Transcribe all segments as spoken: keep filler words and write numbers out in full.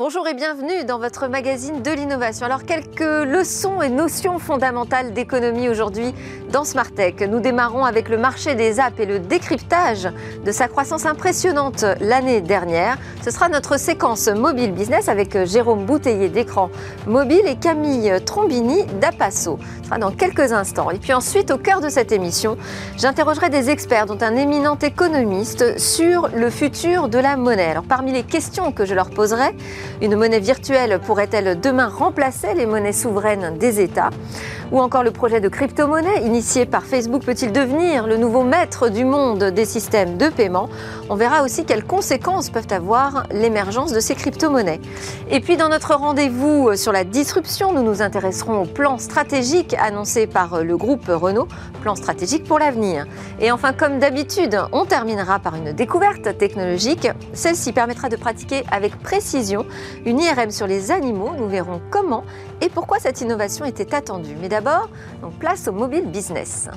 Bonjour et bienvenue dans votre magazine de l'innovation. Alors, quelques leçons et notions fondamentales d'économie aujourd'hui dans Smart Tech. Nous démarrons avec le marché des apps et le décryptage de sa croissance impressionnante l'année dernière. Ce sera notre séquence Mobile Business avec Jérôme Bouteiller d'Écran Mobile et Camille Trombini d'Apasso. Ce sera dans quelques instants. Et puis ensuite, au cœur de cette émission, j'interrogerai des experts, dont un éminent économiste, sur le futur de la monnaie. Alors, parmi les questions que je leur poserai, une monnaie virtuelle pourrait-elle demain remplacer les monnaies souveraines des États? Ou encore le projet de crypto-monnaie initié par Facebook peut-il devenir le nouveau maître du monde des systèmes de paiement? On verra aussi quelles conséquences peuvent avoir l'émergence de ces crypto-monnaies. Et puis dans notre rendez-vous sur la disruption, nous nous intéresserons au plan stratégique annoncé par le groupe Renault, plan stratégique pour l'avenir. Et enfin, comme d'habitude, on terminera par une découverte technologique. Celle-ci permettra de pratiquer avec précision une I R M sur les animaux. Nous verrons comment et pourquoi cette innovation était attendue. Mais d'abord, donc place au mobile business.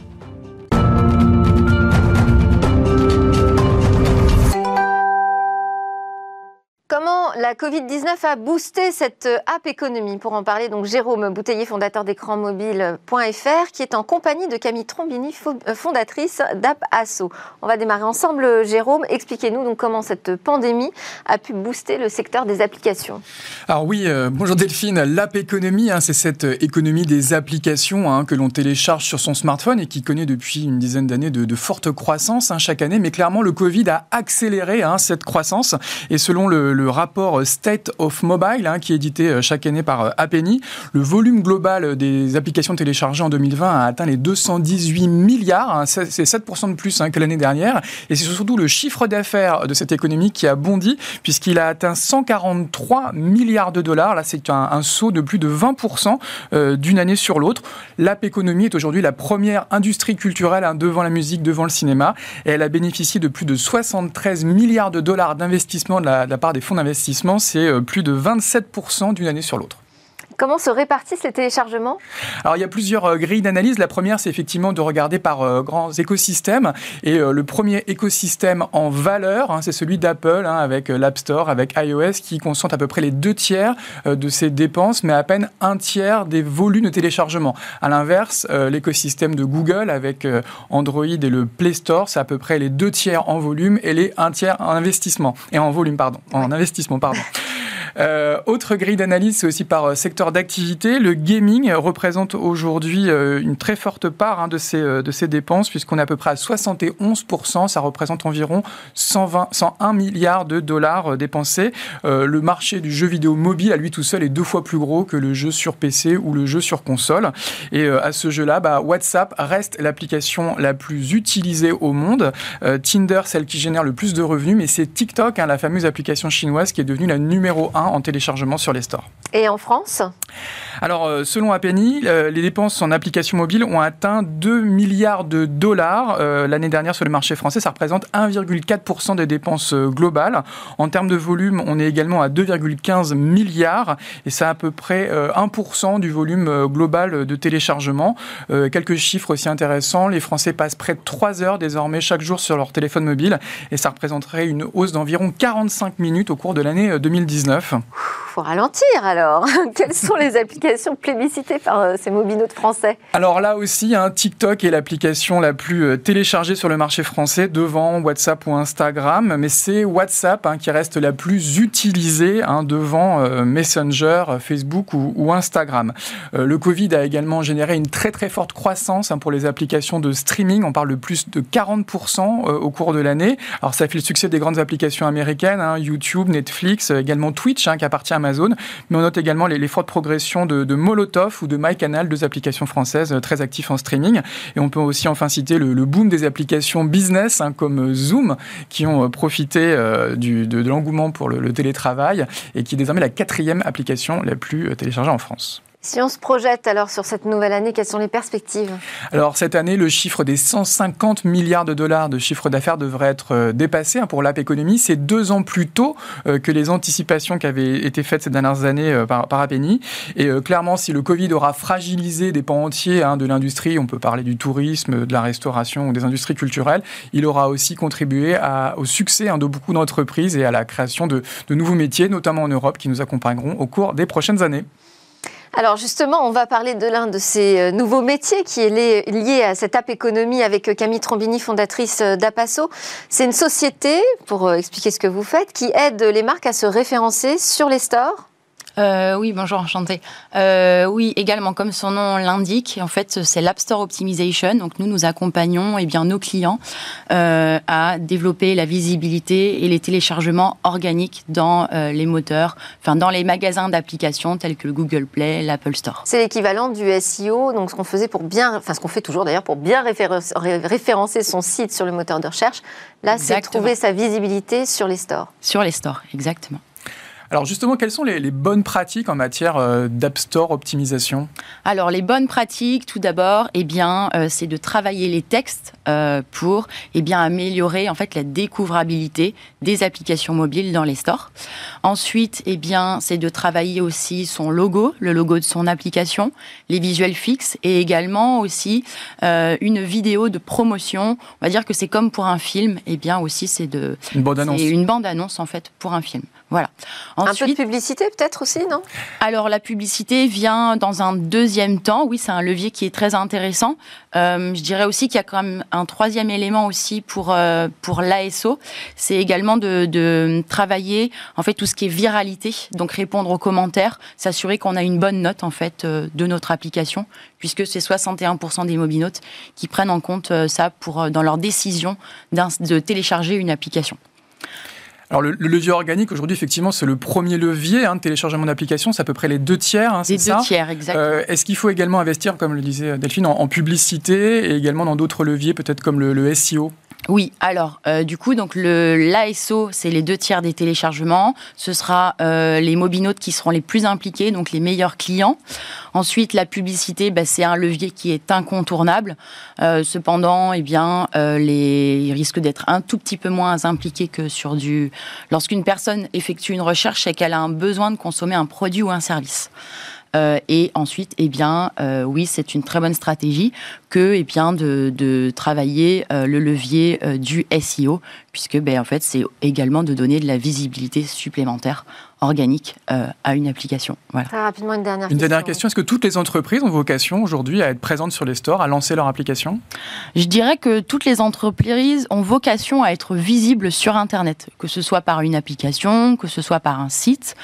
Comment la Covid dix-neuf a boosté cette app économie? Pour en parler, donc Jérôme Bouteiller, fondateur d'écran mobile point F R, qui est en compagnie de Camille Trombini, fondatrice d'App Asso. On va démarrer ensemble, Jérôme. Expliquez-nous donc comment cette pandémie a pu booster le secteur des applications. Alors oui, euh, bonjour Delphine. L'app économie, hein, c'est cette économie des applications hein, que l'on télécharge sur son smartphone et qui connaît depuis une dizaine d'années de, de fortes croissances hein, chaque année. Mais clairement, le Covid a accéléré hein, cette croissance. Et selon le, le Le rapport State of Mobile, hein, qui est édité chaque année par App Annie, le volume global des applications téléchargées en deux mille vingt a atteint les deux cent dix-huit milliards, hein, c'est sept pour cent de plus hein, que l'année dernière. Et c'est surtout le chiffre d'affaires de cette économie qui a bondi, puisqu'il a atteint cent quarante-trois milliards de dollars. Là, c'est un, un saut de plus de vingt pour cent euh, d'une année sur l'autre. L'app économie est aujourd'hui la première industrie culturelle hein, devant la musique, devant le cinéma. Et elle a bénéficié de plus de soixante-treize milliards de dollars d'investissement de la, de la part des fonds d'investissement, c'est plus de vingt-sept pour cent d'une année sur l'autre. Comment se répartissent les téléchargements? Alors, il y a plusieurs grilles d'analyse. La première, c'est effectivement de regarder par euh, grands écosystèmes. Et euh, le premier écosystème en valeur, hein, c'est celui d'Apple, hein, avec l'App Store, avec iOS, qui concentre à peu près les deux tiers euh, de ses dépenses, mais à peine un tiers des volumes de téléchargement. À l'inverse, euh, l'écosystème de Google, avec euh, Android et le Play Store, c'est à peu près les deux tiers en volume et les un tiers en investissement. Et en volume, pardon. En ouais. investissement, pardon. Euh, autre grille d'analyse, c'est aussi par euh, secteur d'activité. Le gaming représente aujourd'hui euh, une très forte part hein, de ces euh, de ces dépenses, puisqu'on est à peu près à soixante et onze pour cent. Ça représente environ cent vingt, cent un milliards de dollars euh, dépensés. Euh, le marché du jeu vidéo mobile, à lui tout seul, est deux fois plus gros que le jeu sur P C ou le jeu sur console. Et euh, à ce jeu-là, bah, WhatsApp reste l'application la plus utilisée au monde. Euh, Tinder, celle qui génère le plus de revenus, mais c'est TikTok, hein, la fameuse application chinoise, qui est devenue la numéro un en téléchargement sur les stores. Et en France ? Alors, selon App Annie, les dépenses en applications mobiles ont atteint deux milliards de dollars l'année dernière sur le marché français. Ça représente un virgule quatre pour cent des dépenses globales. En termes de volume, on est également à deux virgule quinze milliards et c'est à peu près un pour cent du volume global de téléchargement. Quelques chiffres aussi intéressants. Les Français passent près de trois heures désormais chaque jour sur leur téléphone mobile et ça représenterait une hausse d'environ quarante-cinq minutes au cours de l'année deux mille dix-neuf. Faut ralentir alors. Quelles sont les applications plébiscitées par euh, ces mobinotes français? Alors là aussi, hein, TikTok est l'application la plus euh, téléchargée sur le marché français, devant WhatsApp ou Instagram. Mais c'est WhatsApp hein, qui reste la plus utilisée, hein, devant euh, Messenger, Facebook ou, ou Instagram. Euh, le Covid a également généré une très très forte croissance hein, pour les applications de streaming. On parle de plus de quarante pour cent euh, au cours de l'année. Alors ça fait le succès des grandes applications américaines, hein, YouTube, Netflix, euh, également Twitch, hein, qui appartient à Amazon, mais on note également les, les fortes progressions de, de Molotov ou de MyCanal, deux applications françaises très actives en streaming. Et on peut aussi enfin citer le, le boom des applications business, hein, comme Zoom, qui ont profité euh, du, de, de l'engouement pour le, le télétravail et qui est désormais la quatrième application la plus téléchargée en France. Si on se projette alors sur cette nouvelle année, quelles sont les perspectives ? Alors cette année, le chiffre des cent cinquante milliards de dollars de chiffre d'affaires devrait être dépassé pour l'App Economy. C'est deux ans plus tôt que les anticipations qui avaient été faites ces dernières années par App Annie. Et clairement, si le Covid aura fragilisé des pans entiers de l'industrie, on peut parler du tourisme, de la restauration ou des industries culturelles, il aura aussi contribué à, au succès de beaucoup d'entreprises et à la création de, de nouveaux métiers, notamment en Europe, qui nous accompagneront au cours des prochaines années. Alors justement, on va parler de l'un de ces nouveaux métiers qui est lié à cette App Économie avec Camille Trombini, fondatrice d'Apasso. C'est une société, pour expliquer ce que vous faites, qui aide les marques à se référencer sur les stores. Euh, oui, bonjour, enchantée. Euh, oui, également, comme son nom l'indique, en fait, c'est l'App Store Optimization. Donc, nous, nous accompagnons eh bien, nos clients euh, à développer la visibilité et les téléchargements organiques dans euh, les moteurs, enfin, dans les magasins d'applications tels que le Google Play, l'Apple Store. C'est l'équivalent du S E O, donc ce qu'on faisait pour bien, enfin, ce qu'on fait toujours d'ailleurs pour bien référencer, référencer son site sur le moteur de recherche. Là, exactement. C'est trouver sa visibilité sur les stores. Sur les stores, exactement. Alors justement, quelles sont les, les bonnes pratiques en matière euh, d'App Store optimisation ? Alors les bonnes pratiques, tout d'abord, eh bien, euh, c'est de travailler les textes euh, pour eh bien, améliorer en fait, la découvrabilité des applications mobiles dans les stores. Ensuite, eh bien, c'est de travailler aussi son logo, le logo de son application, les visuels fixes et également aussi euh, une vidéo de promotion. On va dire que c'est comme pour un film, eh bien, aussi, c'est, de, une bande-annonce. C'est une bande-annonce en fait, pour un film. Voilà. Ensuite, un peu de publicité peut-être aussi, non ? Alors la publicité vient dans un deuxième temps, oui c'est un levier qui est très intéressant. Euh, je dirais aussi qu'il y a quand même un troisième élément aussi pour, euh, pour l'A S O, c'est également de, de travailler en fait tout ce qui est viralité, donc répondre aux commentaires, s'assurer qu'on a une bonne note en fait euh, de notre application, puisque c'est soixante et un pour cent des mobinautes qui prennent en compte euh, ça pour, euh, dans leur décision de télécharger une application. Alors le, le levier organique, aujourd'hui, effectivement, c'est le premier levier hein, de téléchargement d'application. C'est à peu près les deux tiers, hein, c'est ça ? Les deux tiers, exactement. Euh, est-ce qu'il faut également investir, comme le disait Delphine, en, en publicité et également dans d'autres leviers, peut-être comme le, le S E O ? Oui, alors, euh, du coup, donc le, l'A S O, c'est les deux tiers des téléchargements. Ce sera euh, les mobinautes qui seront les plus impliqués, donc les meilleurs clients. Ensuite, la publicité, bah, c'est un levier qui est incontournable. Euh, cependant, eh bien, euh, les... ils risquent d'être un tout petit peu moins impliqués que sur du... Lorsqu'une personne effectue une recherche, c'est qu'elle a un besoin de consommer un produit ou un service. Euh, et ensuite, eh bien, euh, oui, c'est une très bonne stratégie que, eh bien, de, de travailler euh, le levier euh, du S E O, puisque, ben, en fait, c'est également de donner de la visibilité supplémentaire organique euh, à une application. Voilà. Très rapidement, une dernière question. Une dernière question, est-ce que toutes les entreprises ont vocation aujourd'hui à être présentes sur les stores, à lancer leur application ? Je dirais que toutes les entreprises ont vocation à être visibles sur Internet, que ce soit par une application, que ce soit par un site.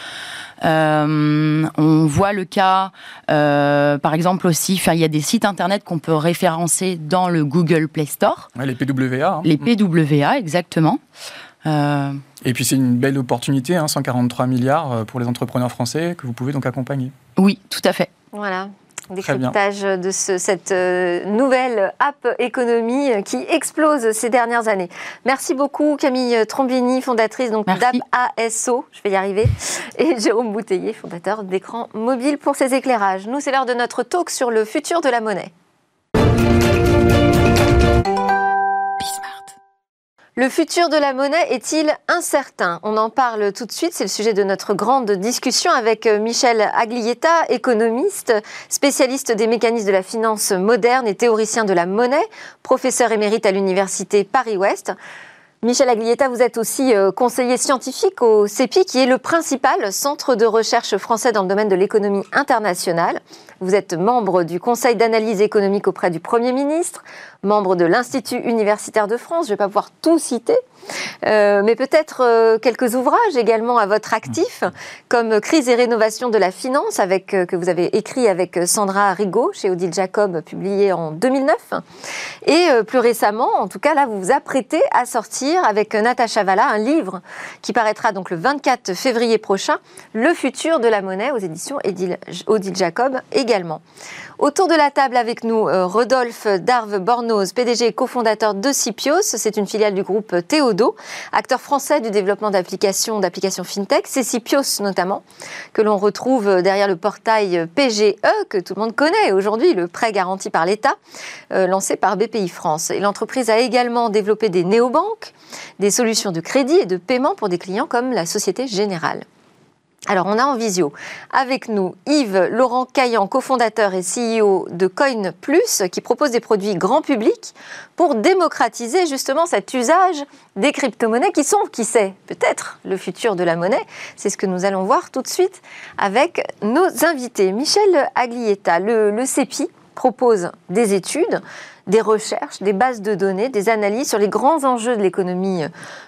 Euh, on voit le cas, euh, par exemple aussi, enfin, il y a des sites Internet qu'on peut référencer dans le Google Play Store. Ouais, les P W A. Hein. Les P W A, exactement. Euh... Et puis c'est une belle opportunité, hein, cent quarante-trois milliards pour les entrepreneurs français que vous pouvez donc accompagner. Oui, tout à fait. Voilà, décryptage de ce, cette nouvelle App Économie qui explose ces dernières années. Merci beaucoup Camille Trombini, fondatrice donc d'App A S O, je vais y arriver, et Jérôme Bouteiller, fondateur d'Écran Mobile pour ses éclairages. Nous, c'est l'heure de notre talk sur le futur de la monnaie. Le futur de la monnaie est-il incertain ? On en parle tout de suite, c'est le sujet de notre grande discussion avec Michel Aglietta, économiste, spécialiste des mécanismes de la finance moderne et théoricien de la monnaie, professeur émérite à l'université Paris-Ouest. Michel Aglietta, vous êtes aussi conseiller scientifique au C E P I, qui est le principal centre de recherche français dans le domaine de l'économie internationale. Vous êtes membre du Conseil d'analyse économique auprès du Premier ministre, membre de l'Institut universitaire de France, je ne vais pas pouvoir tout citer, euh, mais peut-être euh, quelques ouvrages également à votre actif, comme « Crise et rénovation de la finance » avec, euh, que vous avez écrit avec Sandra Rigaud chez Odile Jacob, publié en deux mille neuf. Et euh, plus récemment, en tout cas là, vous vous apprêtez à sortir avec Natacha Valla un livre qui paraîtra donc le vingt-quatre février prochain, « Le futur de la monnaie » aux éditions Odile Jacob également. Autour de la table avec nous, euh, Rodolphe Darve-Bornoz, Darve-Bornoz, P D G et cofondateur de Sipios. C'est une filiale du groupe Théodo, acteur français du développement d'applications, d'applications fintech. C'est Sipios notamment que l'on retrouve derrière le portail P G E que tout le monde connaît aujourd'hui, le prêt garanti par l'État, euh, lancé par B P I France. Et l'entreprise a également développé des néobanques, des solutions de crédit et de paiement pour des clients comme la Société Générale. Alors, on a en visio avec nous Yves-Laurent Caillan, cofondateur et C E O de CoinPlus, qui propose des produits grand public pour démocratiser justement cet usage des crypto-monnaies qui sont, qui sait, peut-être le futur de la monnaie. C'est ce que nous allons voir tout de suite avec nos invités. Michel Aglietta, le, le C E P I, propose des études, des recherches, des bases de données, des analyses sur les grands enjeux de l'économie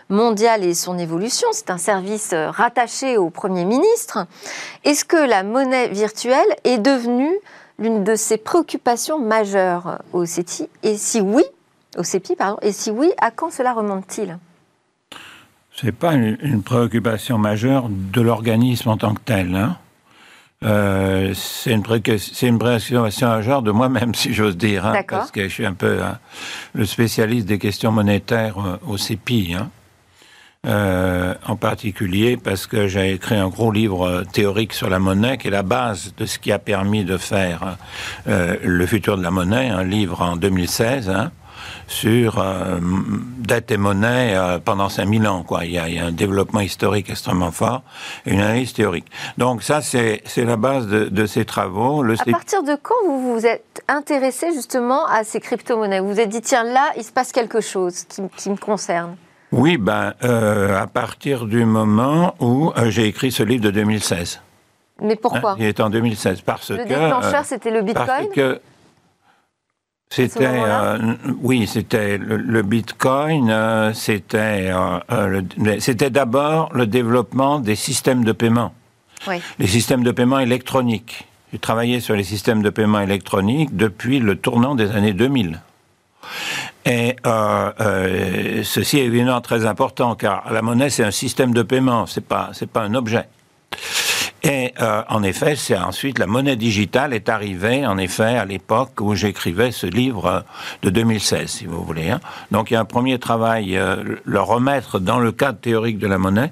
mondiale et son évolution. C'est un service rattaché au Premier ministre. Est-ce que la monnaie virtuelle est devenue l'une de ses préoccupations majeures au C E P I ? Et si oui, au C E P I, pardon, et si oui, à quand cela remonte-t-il ? Ce n'est pas une, une préoccupation majeure de l'organisme en tant que tel, hein ? Euh, c'est une préoccupation majeure de moi-même, si j'ose dire, hein, parce que je suis un peu hein, le spécialiste des questions monétaires euh, au C E P I, hein, euh, en particulier parce que j'ai écrit un gros livre théorique sur la monnaie, qui est la base de ce qui a permis de faire euh, le futur de la monnaie, un livre en deux mille seize, hein, sur euh, dette et monnaie euh, pendant cinq mille ans, quoi. Il y, a, il y a un développement historique extrêmement fort et une analyse théorique. Donc ça, c'est, c'est la base de, de ces travaux. Le à C... partir de quand vous vous êtes intéressé justement à ces crypto-monnaies? Vous vous êtes dit, tiens, là, il se passe quelque chose qui, qui me concerne. Oui, ben, euh, à partir du moment où euh, j'ai écrit ce livre de deux mille seize. Mais pourquoi hein? Il est en deux mille seize, parce le que... Le déclencheur, euh, c'était le Bitcoin parce que, C'était, euh, oui, c'était le, le Bitcoin, euh, c'était, euh, euh, le, c'était d'abord le développement des systèmes de paiement, oui. Les systèmes de paiement électroniques. J'ai travaillé sur les systèmes de paiement électroniques depuis le tournant des années deux mille. Et euh, euh, ceci est évidemment très important, car la monnaie, c'est un système de paiement, c'est pas, c'est pas un objet. Et euh, en effet, c'est ensuite la monnaie digitale est arrivée, en effet, à l'époque où j'écrivais ce livre de deux mille seize, si vous voulez. Hein. Donc il y a un premier travail, euh, le remettre dans le cadre théorique de la monnaie.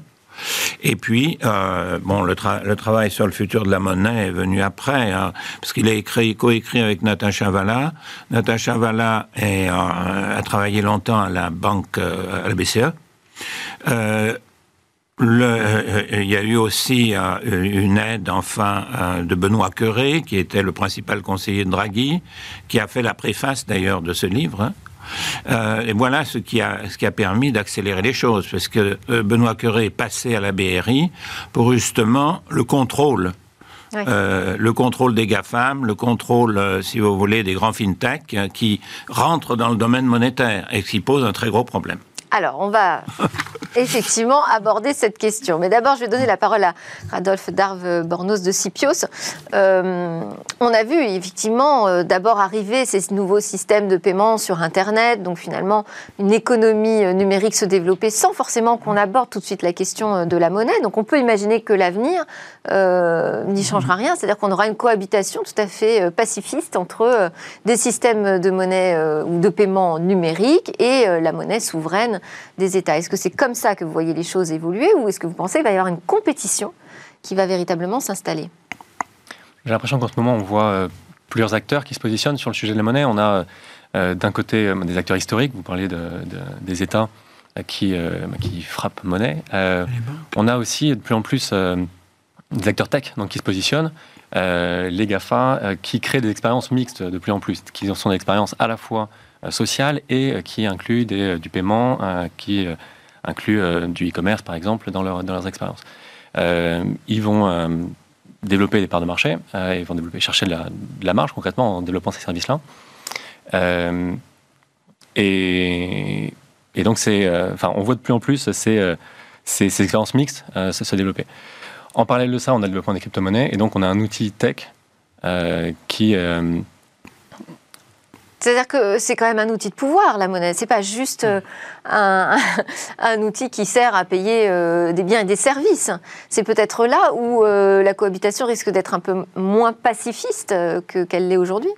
Et puis, euh, bon, le, tra- le travail sur le futur de la monnaie est venu après, hein, parce qu'il est écrit, co-écrit avec Natacha Valla. Natacha Valla est, euh, a travaillé longtemps à la banque, euh, à la B C E. Euh, Le, euh, il y a eu aussi euh, une aide, enfin, euh, de Benoît Cœuré, qui était le principal conseiller de Draghi, qui a fait la préface, d'ailleurs, de ce livre. Hein. Euh, et voilà ce qui, a, ce qui a permis d'accélérer les choses, parce que euh, Benoît Cœuré est passé à la B R I pour, justement, le contrôle. Oui. Euh, le contrôle des GAFAM, le contrôle, euh, si vous voulez, des grands fintech euh, qui rentrent dans le domaine monétaire et qui posent un très gros problème. Alors, on va effectivement aborder cette question. Mais d'abord, je vais donner la parole à Rodolphe Darve-Bornoz de Sipios. Euh, on a vu, effectivement, euh, d'abord arriver ces nouveaux systèmes de paiement sur Internet. Donc, finalement, une économie numérique se développer sans forcément qu'on aborde tout de suite la question de la monnaie. Donc, on peut imaginer que l'avenir euh, n'y changera rien. C'est-à-dire qu'on aura une cohabitation tout à fait pacifiste entre euh, des systèmes de monnaie euh, ou de paiement numérique et euh, la monnaie souveraine des États. Est-ce que c'est comme ça que vous voyez les choses évoluer ou est-ce que vous pensez qu'il va y avoir une compétition qui va véritablement s'installer ? J'ai l'impression qu'en ce moment, on voit plusieurs acteurs qui se positionnent sur le sujet de la monnaie. On a euh, d'un côté des acteurs historiques, vous parlez de, de, des États qui, euh, qui frappent monnaie. Euh, on a aussi de plus en plus euh, des acteurs tech donc, qui se positionnent, euh, les GAFA, euh, qui créent des expériences mixtes de plus en plus, qui sont des expériences à la fois social et qui inclut des, du paiement, euh, qui euh, inclut euh, du e-commerce, par exemple, dans, leur, dans leurs expériences. Euh, ils vont euh, développer des parts de marché, euh, ils vont développer, chercher de la, de la marge, concrètement, en développant ces services-là. Euh, et, et donc, c'est, euh, enfin, on voit de plus en plus ces, euh, ces, ces expériences mixtes euh, se, se développer. En parallèle de ça, on a le développement des crypto-monnaies, et donc on a un outil tech euh, qui... Euh, c'est-à-dire que c'est quand même un outil de pouvoir, la monnaie. C'est pas juste un, un, un outil qui sert à payer euh, des biens et des services. C'est peut-être là où euh, la cohabitation risque d'être un peu moins pacifiste que, qu'elle l'est aujourd'hui.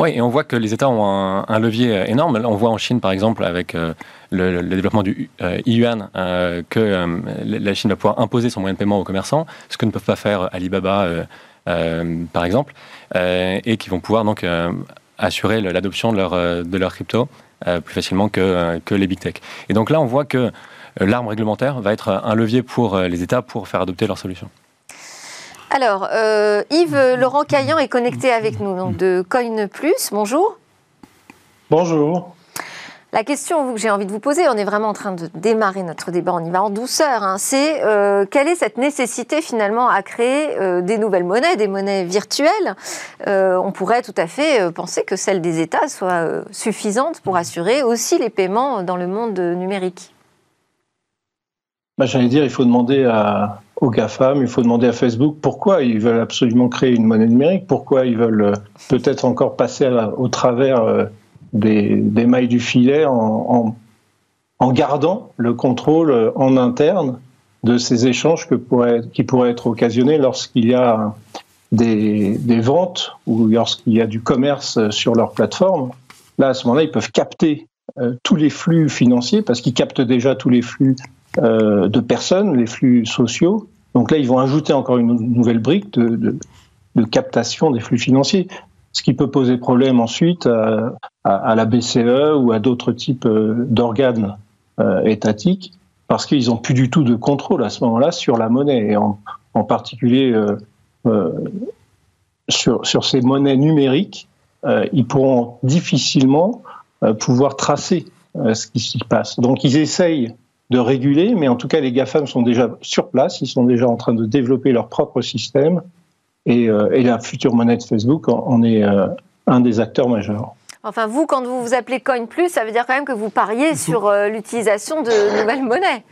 Oui, et on voit que les États ont un, un levier énorme. On voit en Chine, par exemple, avec euh, le, le développement du euh, yuan, euh, que euh, la Chine va pouvoir imposer son moyen de paiement aux commerçants, ce que ne peuvent pas faire Alibaba, euh, euh, par exemple, euh, et qui vont pouvoir donc euh, assurer l'adoption de leur, de leur crypto euh, plus facilement que, que les big tech. Et donc là, on voit que l'arme réglementaire va être un levier pour les États pour faire adopter leurs solutions. Alors, euh, Yves-Laurent Caillan est connecté avec nous, donc de CoinPlus. Bonjour. Bonjour. La question que j'ai envie de vous poser, on est vraiment en train de démarrer notre débat, on y va en douceur, hein, c'est euh, quelle est cette nécessité finalement à créer euh, des nouvelles monnaies, des monnaies virtuelles euh, On pourrait tout à fait penser que celles des États soient euh, suffisantes pour assurer aussi les paiements dans le monde numérique. Bah, j'allais dire, il faut demander à... aux GAFAM, il faut demander à Facebook pourquoi ils veulent absolument créer une monnaie numérique, pourquoi ils veulent peut-être encore passer la, au travers des, des mailles du filet en, en, en gardant le contrôle en interne de ces échanges que pourrait, qui pourraient être occasionnés lorsqu'il y a des, des ventes ou lorsqu'il y a du commerce sur leur plateforme. Là, à ce moment-là, ils peuvent capter euh, tous les flux financiers parce qu'ils captent déjà tous les flux Euh, de personnes, les flux sociaux. Donc là, ils vont ajouter encore une nouvelle brique de, de, de captation des flux financiers, ce qui peut poser problème ensuite à, à, à la B C E ou à d'autres types d'organes euh, étatiques, parce qu'ils n'ont plus du tout de contrôle à ce moment-là sur la monnaie, et en, en particulier euh, euh, sur, sur ces monnaies numériques, euh, ils pourront difficilement euh, pouvoir tracer euh, ce qui s'y passe. Donc ils essayent de réguler, mais en tout cas les GAFAM sont déjà sur place, ils sont déjà en train de développer leur propre système, et, euh, et la future monnaie de Facebook en, en est euh, un des acteurs majeurs. Enfin vous, quand vous vous appelez CoinPlus, ça veut dire quand même que vous pariez sur euh, l'utilisation de nouvelles monnaies.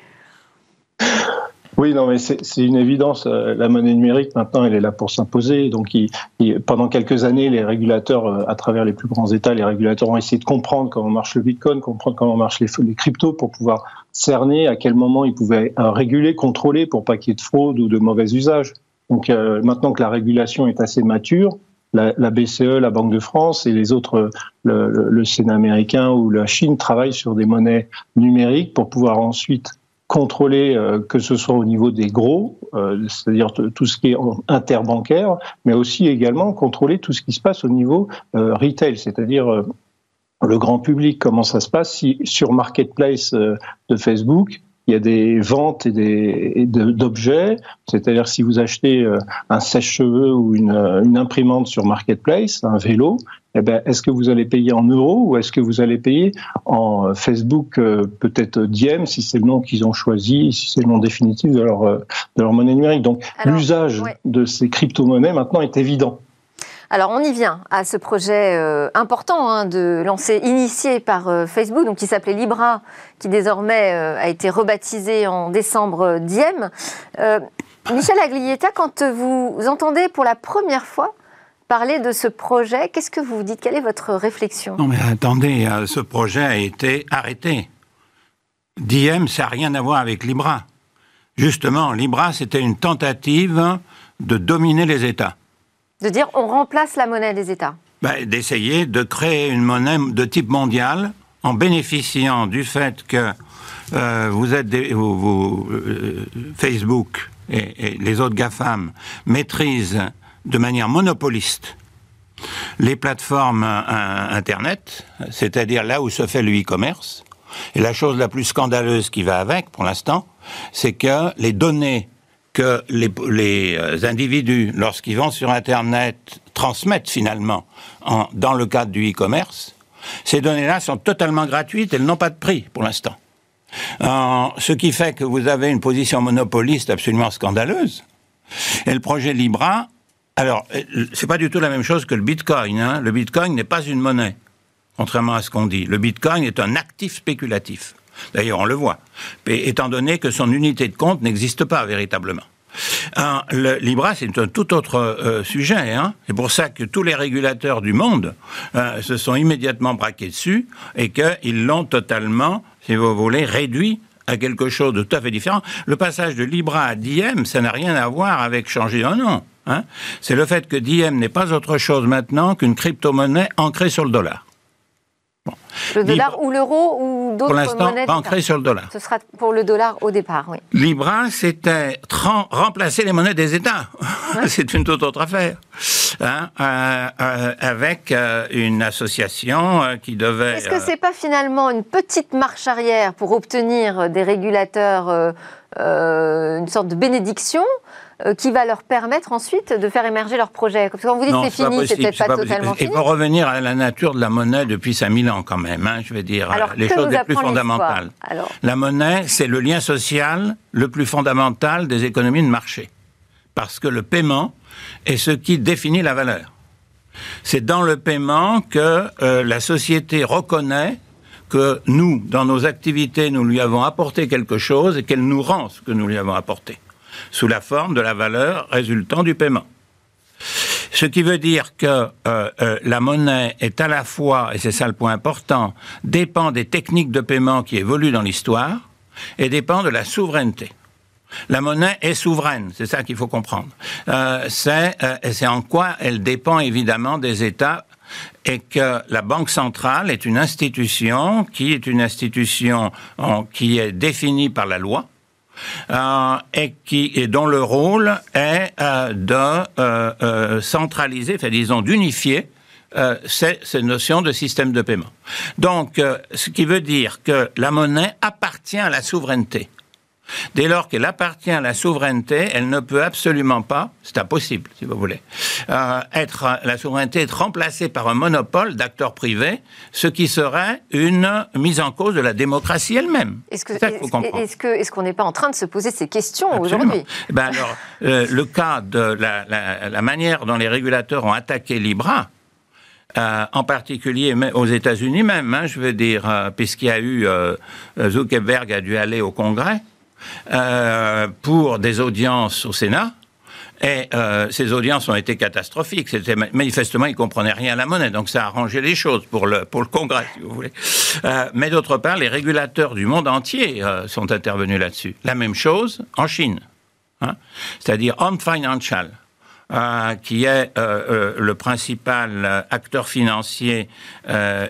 Oui, non mais c'est, c'est une évidence, la monnaie numérique maintenant elle est là pour s'imposer, donc il, il, pendant quelques années les régulateurs à travers les plus grands États, les régulateurs ont essayé de comprendre comment marche le Bitcoin, comprendre comment marchent les, les cryptos pour pouvoir cerner à quel moment ils pouvaient réguler, contrôler pour pas qu'il y ait de fraude ou de mauvais usage. Donc euh, maintenant que la régulation est assez mature, la, la B C E, la Banque de France et les autres, le, le, le Sénat américain ou la Chine travaillent sur des monnaies numériques pour pouvoir ensuite contrôler euh, que ce soit au niveau des gros, euh, c'est-à-dire t- tout ce qui est interbancaire, mais aussi également contrôler tout ce qui se passe au niveau euh, retail, c'est-à-dire euh, le grand public, comment ça se passe si sur Marketplace euh, de Facebook, il y a des ventes et, des, et de, d'objets, c'est-à-dire si vous achetez euh, un sèche-cheveux ou une, une imprimante sur Marketplace, un vélo, eh ben, est-ce que vous allez payer en euros ou est-ce que vous allez payer en Facebook, euh, peut-être Diem, si c'est le nom qu'ils ont choisi, si c'est le nom définitif de leur, euh, de leur monnaie numérique. Donc alors, l'usage ouais. de ces crypto-monnaies maintenant est évident. Alors on y vient à ce projet euh, important hein, de lancé, initié par euh, Facebook, donc qui s'appelait Libra, qui désormais euh, a été rebaptisé en décembre Diem. Euh, Michel Aglietta, quand vous entendez pour la première fois parler de ce projet, qu'est-ce que vous vous dites? Quelle est votre réflexion? Non mais attendez, euh, ce projet a été arrêté. Diem, ça n'a rien à voir avec Libra. Justement, Libra, c'était une tentative de dominer les États. De dire, on remplace la monnaie des États. Ben, d'essayer de créer une monnaie de type mondial en bénéficiant du fait que euh, vous êtes des, vous, vous, euh, Facebook et, et les autres GAFAM maîtrisent de manière monopoliste les plateformes euh, Internet, c'est-à-dire là où se fait le e-commerce. Et la chose la plus scandaleuse qui va avec, pour l'instant, c'est que les données que les, les individus, lorsqu'ils vont sur Internet, transmettent finalement, en, dans le cadre du e-commerce, ces données-là sont totalement gratuites, elles n'ont pas de prix pour l'instant. Euh, ce qui fait que vous avez une position monopoliste absolument scandaleuse. Et le projet Libra, alors, c'est pas du tout la même chose que le Bitcoin. Hein. Le Bitcoin n'est pas une monnaie, contrairement à ce qu'on dit. Le Bitcoin est un actif spéculatif. D'ailleurs, on le voit, étant donné que son unité de compte n'existe pas véritablement. Hein, le Libra, c'est un tout autre euh, sujet. Hein. C'est pour ça que tous les régulateurs du monde euh, se sont immédiatement braqués dessus et qu'ils l'ont totalement, si vous voulez, réduit à quelque chose de tout à fait différent. Le passage de Libra à Diem, ça n'a rien à voir avec changer un nom. hein, c'est le fait que Diem n'est pas autre chose maintenant qu'une crypto-monnaie ancrée sur le dollar. Bon. Le dollar Libra, ou l'euro ou d'autres monnaies. Pour l'instant, ancré sur le dollar. Ce sera pour le dollar au départ, oui. Libra, c'était remplacer les monnaies des États. Ouais. C'est une toute autre affaire. Hein, euh, euh, avec euh, une association euh, qui devait... Est-ce que ce n'est pas finalement une petite marche arrière pour obtenir des régulateurs euh, euh, une sorte de bénédiction euh, qui va leur permettre ensuite de faire émerger leur projet? Parce que quand vous dites non, que c'est fini, c'est peut-être pas, pas totalement fini. Et pour revenir à la nature de la monnaie depuis cinq mille ans quand même, hein, je veux dire, alors, les choses les plus fondamentales. Alors... La monnaie, c'est le lien social le plus fondamental des économies de marché. Parce que le paiement est ce qui définit la valeur. C'est dans le paiement que euh, la société reconnaît que nous, dans nos activités, nous lui avons apporté quelque chose et qu'elle nous rend ce que nous lui avons apporté, sous la forme de la valeur résultant du paiement. Ce qui veut dire que euh, euh, la monnaie est à la fois, et c'est ça le point important, dépend des techniques de paiement qui évoluent dans l'histoire et dépend de la souveraineté. La monnaie est souveraine, c'est ça qu'il faut comprendre. Euh, c'est euh, c'est en quoi elle dépend évidemment des États et que la Banque centrale est une institution qui est une institution en, qui est définie par la loi euh, et qui et dont le rôle est euh, de euh, euh, centraliser, enfin disons d'unifier euh, ces, ces notions de système de paiement. Donc, euh, ce qui veut dire que la monnaie appartient à la souveraineté. Dès lors qu'elle appartient à la souveraineté, elle ne peut absolument pas, c'est impossible si vous voulez, euh, être, la souveraineté être remplacée par un monopole d'acteurs privés, ce qui serait une mise en cause de la démocratie elle-même. Est-ce qu'on est-ce qu'on n'est pas en train de se poser ces questions aujourd'hui ? Ben alors, euh, le cas de la, la, la manière dont les régulateurs ont attaqué Libra, Euh, en particulier aux États-Unis même, hein, je veux dire, euh, puisqu'il y a eu, euh, Zuckerberg a dû aller au Congrès, Euh, pour des audiences au Sénat, et euh, ces audiences ont été catastrophiques. C'était, manifestement, ils ne comprenaient rien à la monnaie, donc ça a arrangé les choses pour le, pour le Congrès, si vous voulez. Euh, mais d'autre part, les régulateurs du monde entier euh, sont intervenus là-dessus. La même chose en Chine, hein, c'est-à-dire Home Financial, Euh, qui est euh, euh, le principal acteur financier, euh,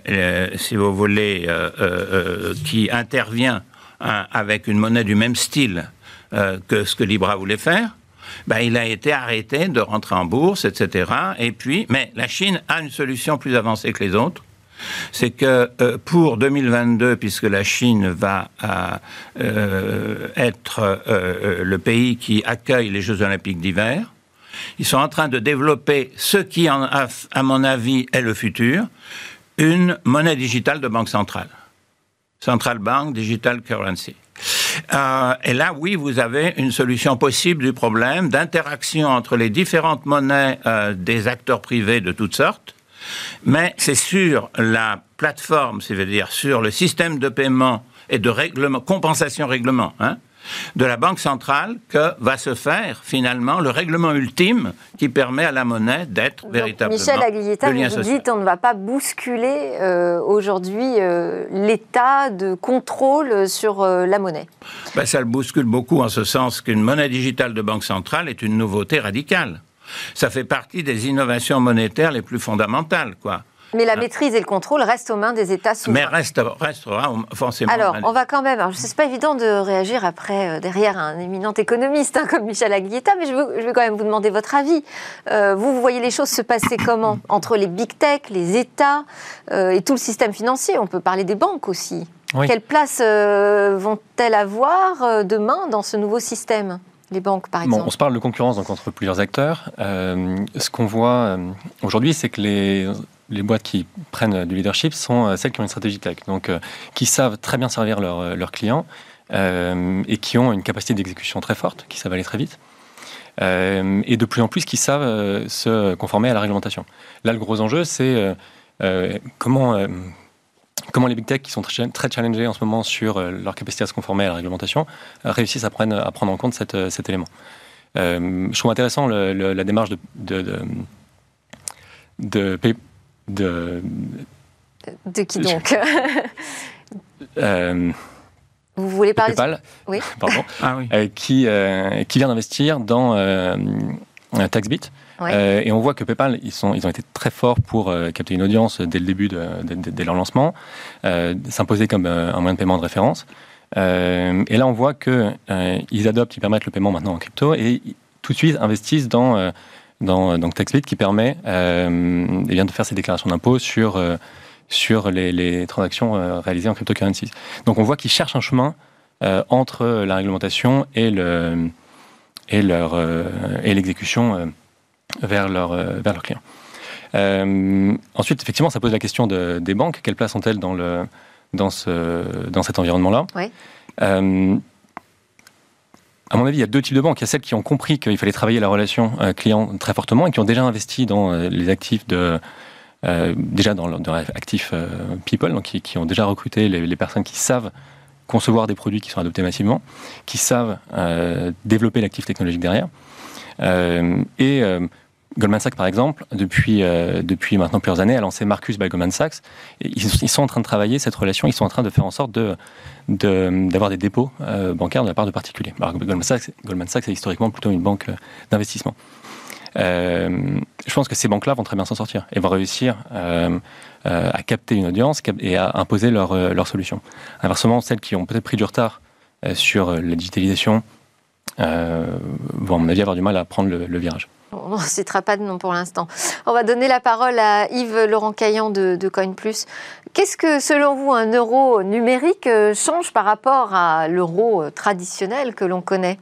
euh, si vous voulez, euh, euh, qui intervient avec une monnaie du même style euh, que ce que Libra voulait faire, ben, il a été arrêté de rentrer en bourse, et cetera. Et puis, mais la Chine a une solution plus avancée que les autres. C'est que euh, pour deux mille vingt-deux, puisque la Chine va euh, être euh, le pays qui accueille les Jeux Olympiques d'hiver, ils sont en train de développer ce qui, en a, à mon avis, est le futur, une monnaie digitale de banque centrale. Central Bank, Digital Currency. Euh, et là, oui, vous avez une solution possible du problème d'interaction entre les différentes monnaies euh, des acteurs privés de toutes sortes, mais c'est sur la plateforme, c'est-à-dire sur le système de paiement et de règlement, compensation-règlement, hein, de la Banque centrale que va se faire finalement le règlement ultime qui permet à la monnaie d'être donc, véritablement Michel Aglietta, le lien social. Michel Aglietta, vous dites on ne va pas bousculer euh, aujourd'hui euh, l'état de contrôle sur euh, la monnaie. Ben, ça le bouscule beaucoup en ce sens qu'une monnaie digitale de Banque centrale est une nouveauté radicale. Ça fait partie des innovations monétaires les plus fondamentales, quoi. Mais la hein maîtrise et le contrôle restent aux mains des États souverains. Mais reste, reste hein, forcément. Alors, on va quand même... Alors, c'est pas évident de réagir après, euh, derrière un éminent économiste hein, comme Michel Aglietta, mais je veux, je veux quand même vous demander votre avis. Euh, vous, vous voyez les choses se passer comment ? Entre les big tech, les États euh, et tout le système financier. On peut parler des banques aussi. Oui. Quelle place euh, vont-elles avoir euh, demain dans ce nouveau système ? Les banques, par exemple. Bon, on se parle de concurrence donc, entre plusieurs acteurs. Euh, ce qu'on voit euh, aujourd'hui, c'est que les... les boîtes qui prennent du leadership sont celles qui ont une stratégie tech, donc euh, qui savent très bien servir leurs leur clients euh, et qui ont une capacité d'exécution très forte, qui savent aller très vite, euh, et de plus en plus qui savent euh, se conformer à la réglementation. Là, le gros enjeu, c'est euh, euh, comment, euh, comment les big tech qui sont très, très challengés en ce moment sur euh, leur capacité à se conformer à la réglementation réussissent à prendre, à prendre en compte cette, cet élément. Euh, je trouve intéressant le, le, la démarche de, de, de, de PayPal. De... de qui donc euh... Vous voulez parler de PayPal, oui. Pardon. Ah, oui. euh, qui, euh, qui vient d'investir dans, euh, Taxbit. Ouais. Euh, et on voit que PayPal, ils, sont, ils ont été très forts pour euh, capter une audience dès le début, de, de, de, dès leur lancement, euh, s'imposer comme euh, un moyen de paiement de référence. Euh, et là, on voit qu'ils euh, adoptent, ils permettent le paiement maintenant en crypto et tout de suite investissent dans, euh, dans, dans Taxbit qui permet euh, eh bien, de faire ses déclarations d'impôts sur, euh, sur les, les transactions euh, réalisées en cryptocurrencies. Donc, on voit qu'ils cherchent un chemin euh, entre la réglementation et le... et leur euh, et l'exécution euh, vers leur euh, vers leurs clients. Euh, ensuite, effectivement, ça pose la question de, des banques. Quelle place ont-elles dans le dans ce dans cet environnement-là ? Ouais. Euh, à mon avis, il y a deux types de banques. Il y a celles qui ont compris qu'il fallait travailler la relation euh, client très fortement et qui ont déjà investi dans euh, les actifs de euh, déjà dans leurs actifs euh, people, donc qui, qui ont déjà recruté les, les personnes qui savent concevoir des produits qui sont adoptés massivement, qui savent euh, développer l'actif technologique derrière. Euh, et euh, Goldman Sachs, par exemple, depuis, euh, depuis maintenant plusieurs années, a lancé Marcus by Goldman Sachs. Et ils, ils sont en train de travailler cette relation, ils sont en train de faire en sorte de, de, d'avoir des dépôts euh, bancaires de la part de particuliers. Alors, Goldman Sachs, Goldman Sachs est historiquement plutôt une banque euh, d'investissement. Euh, je pense que ces banques-là vont très bien s'en sortir et vont réussir euh, euh, à capter une audience et à imposer leur, euh, leur solution. Inversement, celles qui ont peut-être pris du retard euh, sur la digitalisation euh, vont, à mon avis, avoir du mal à prendre le, le virage. On ne citera pas de nom pour l'instant. On va donner la parole à Yves-Laurent Caillan de, de CoinPlus. Qu'est-ce que, selon vous, un euro numérique change par rapport à l'euro traditionnel que l'on connaît ?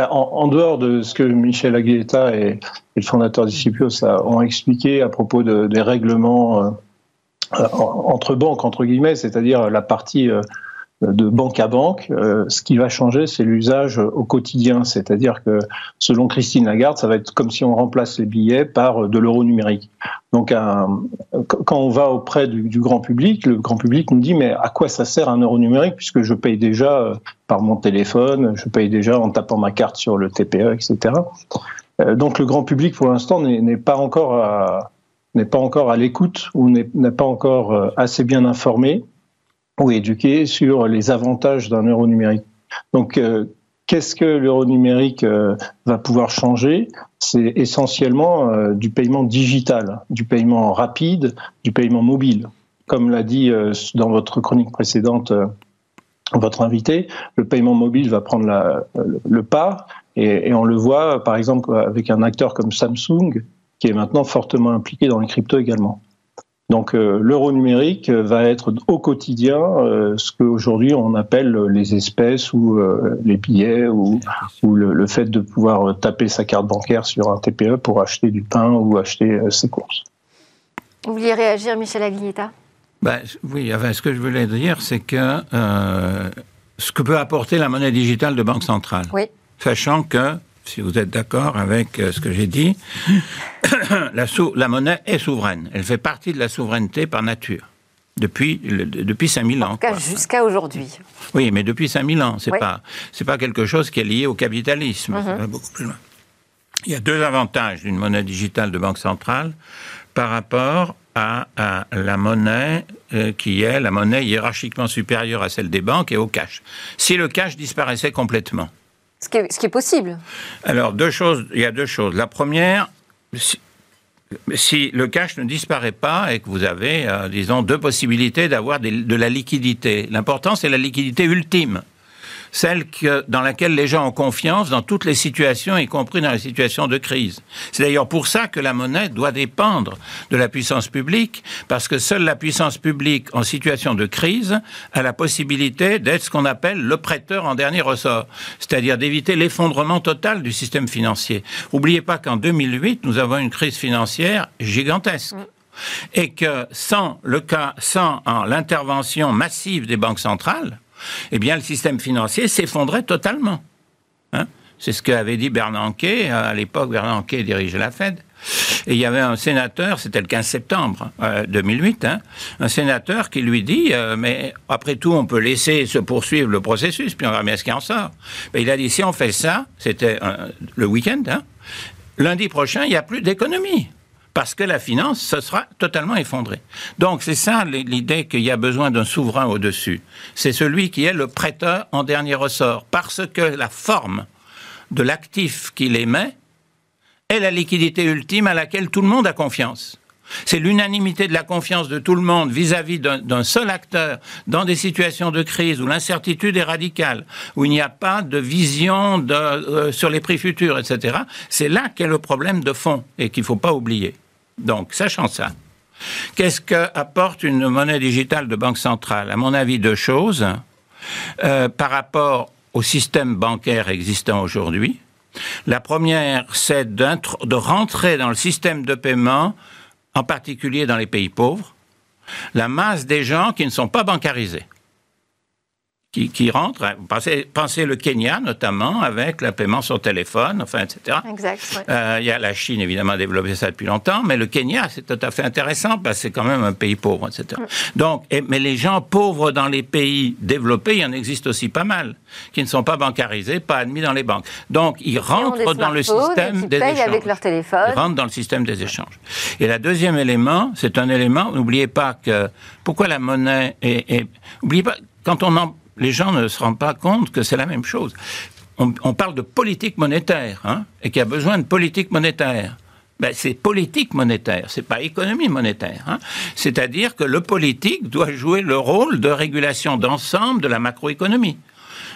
En, en dehors de ce que Michel Aglietta et, et le fondateur de Sipios ont expliqué à propos de, des règlements euh, entre banques, entre guillemets, c'est-à-dire la partie euh, de banque à banque, euh, ce qui va changer, c'est l'usage au quotidien. C'est-à-dire que, selon Christine Lagarde, ça va être comme si on remplace les billets par de l'euro numérique. Donc, un, quand on va auprès du, du grand public, le grand public nous dit « mais à quoi ça sert un euro numérique puisque je paye déjà euh, par mon téléphone, je paye déjà en tapant ma carte sur le T P E, et cetera » euh, Donc, le grand public, pour l'instant, n'est, n'est pas encore à, n'est pas encore à l'écoute ou n'est, n'est pas encore assez bien informé ou éduquer sur les avantages d'un euro numérique. Donc, euh, qu'est-ce que l'euro numérique euh, va pouvoir changer ? C'est essentiellement euh, du paiement digital, du paiement rapide, du paiement mobile. Comme l'a dit euh, dans votre chronique précédente euh, votre invité, le paiement mobile va prendre la, euh, le pas et, et on le voit, par exemple, avec un acteur comme Samsung qui est maintenant fortement impliqué dans les cryptos également. Donc euh, l'euro numérique va être au quotidien euh, ce qu'aujourd'hui on appelle les espèces ou euh, les billets ou, ou le, le fait de pouvoir taper sa carte bancaire sur un T P E pour acheter du pain ou acheter euh, ses courses. Vous vouliez réagir, Michel Aglietta ? ben, Oui, enfin, ce que je voulais dire, c'est que euh, ce que peut apporter la monnaie digitale de Banque Centrale, oui. Sachant que, si vous êtes d'accord avec ce que j'ai dit, la, sou- la monnaie est souveraine. Elle fait partie de la souveraineté par nature, depuis, le, depuis cinq mille ans. En tout cas, jusqu'à aujourd'hui. Oui, mais depuis cinq mille ans. C'est, ouais. pas, c'est pas quelque chose qui est lié au capitalisme. Mm-hmm. Ça va beaucoup plus loin. Il y a deux avantages d'une monnaie digitale de Banque Centrale par rapport à, à la monnaie euh, qui est la monnaie hiérarchiquement supérieure à celle des banques et au cash. Si le cash disparaissait complètement, Ce qui, est, ce qui est possible. Alors, deux choses, il y a deux choses. La première, si, si le cash ne disparaît pas et que vous avez, euh, disons, deux possibilités d'avoir des, de la liquidité. L'important, c'est la liquidité ultime. Celle que, dans laquelle les gens ont confiance dans toutes les situations, y compris dans les situations de crise. C'est d'ailleurs pour ça que la monnaie doit dépendre de la puissance publique, parce que seule la puissance publique en situation de crise a la possibilité d'être ce qu'on appelle le prêteur en dernier ressort, c'est-à-dire d'éviter l'effondrement total du système financier. N'oubliez pas qu'en deux mille huit, nous avons une crise financière gigantesque. Et que sans le cas, sans l'intervention massive des banques centrales, eh bien, le système financier s'effondrait totalement. Hein ? C'est ce qu'avait dit Bernanke. À l'époque, Bernanke dirigeait la Fed. Et il y avait un sénateur, c'était le quinze septembre deux mille huit, hein, un sénateur qui lui dit euh, « mais après tout, on peut laisser se poursuivre le processus, puis on verra bien ce qui en sort ». Il a dit « si on fait ça, c'était euh, le week-end, hein, lundi prochain, il n'y a plus d'économie ». Parce que la finance se sera totalement effondrée. Donc c'est ça l'idée qu'il y a besoin d'un souverain au-dessus. C'est celui qui est le prêteur en dernier ressort, parce que la forme de l'actif qu'il émet est la liquidité ultime à laquelle tout le monde a confiance. C'est l'unanimité de la confiance de tout le monde vis-à-vis d'un, d'un seul acteur dans des situations de crise où l'incertitude est radicale, où il n'y a pas de vision de, euh, sur les prix futurs, et cetera. C'est là qu'est le problème de fond et qu'il ne faut pas oublier. Donc, sachant ça, qu'est-ce qu'apporte une monnaie digitale de banque centrale? À mon avis, deux choses euh, par rapport au système bancaire existant aujourd'hui. La première, c'est de rentrer dans le système de paiement, en particulier dans les pays pauvres, la masse des gens qui ne sont pas bancarisés, qui, qui rentrent, pensez, pensez le Kenya notamment, avec le paiement sur téléphone, enfin, et cetera. Exact, ouais. euh, y a la Chine, évidemment, a développé ça depuis longtemps, mais le Kenya, c'est tout à fait intéressant, parce que c'est quand même un pays pauvre, et cetera. Mm. Donc, et, mais les gens pauvres dans les pays développés, il y en existe aussi pas mal, qui ne sont pas bancarisés, pas admis dans les banques. Donc, ils rentrent dans le système des échanges. Avec leur téléphone. Ils rentrent dans le système des échanges. Et le deuxième élément, c'est un élément, n'oubliez pas que... Pourquoi la monnaie est... est n'oubliez pas, quand on en... Les gens ne se rendent pas compte que c'est la même chose. On, on parle de politique monétaire, hein, et qu'il y a besoin de politique monétaire. Ben, c'est politique monétaire, c'est pas économie monétaire. Hein. C'est-à-dire que le politique doit jouer le rôle de régulation d'ensemble de la macroéconomie.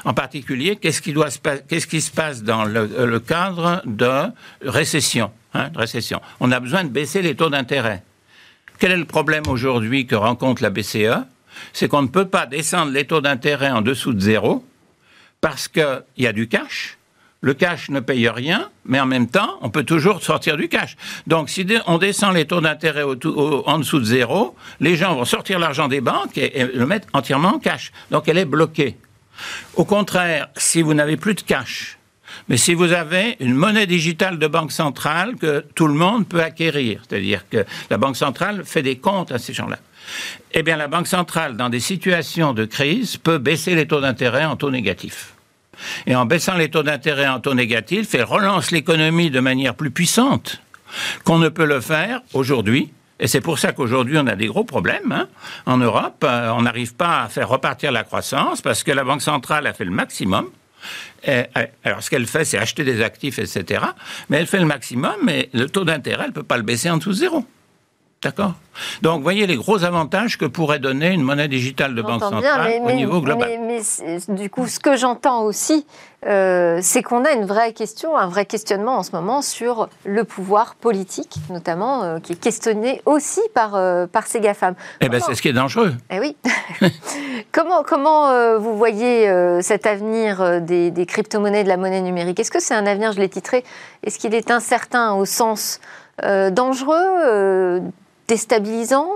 En particulier, qu'est-ce qui, doit se pas, qu'est-ce qui se passe dans le, le cadre de récession, hein, de récession. On a besoin de baisser les taux d'intérêt. Quel est le problème aujourd'hui que rencontre la B C E? C'est qu'on ne peut pas descendre les taux d'intérêt en dessous de zéro parce qu'il y a du cash. Le cash ne paye rien, mais en même temps, on peut toujours sortir du cash. Donc, si on descend les taux d'intérêt au, au, en dessous de zéro, les gens vont sortir l'argent des banques et, et le mettre entièrement en cash. Donc, elle est bloquée. Au contraire, si vous n'avez plus de cash, mais si vous avez une monnaie digitale de banque centrale que tout le monde peut acquérir, c'est-à-dire que la banque centrale fait des comptes à ces gens-là, eh bien, la Banque centrale, dans des situations de crise, peut baisser les taux d'intérêt en taux négatif. Et en baissant les taux d'intérêt en taux négatif, elle relance l'économie de manière plus puissante qu'on ne peut le faire aujourd'hui. Et c'est pour ça qu'aujourd'hui, on a des gros problèmes, hein. En Europe, on n'arrive pas à faire repartir la croissance parce que la Banque centrale a fait le maximum. Et, alors, ce qu'elle fait, c'est acheter des actifs, et cetera. Mais elle fait le maximum et le taux d'intérêt, elle ne peut pas le baisser en dessous de zéro. D'accord. Donc, voyez les gros avantages que pourrait donner une monnaie digitale de banque centrale au niveau global. Mais, mais du coup, ce que j'entends aussi, euh, c'est qu'on a une vraie question, un vrai questionnement en ce moment sur le pouvoir politique, notamment, euh, qui est questionné aussi par, euh, par ces GAFAM. Eh bien, c'est ce qui est dangereux. Eh oui. Comment, comment euh, vous voyez euh, cet avenir euh, des, des crypto-monnaies, de la monnaie numérique? Est-ce que c'est un avenir, je l'ai titré, est-ce qu'il est incertain au sens euh, dangereux euh, déstabilisant?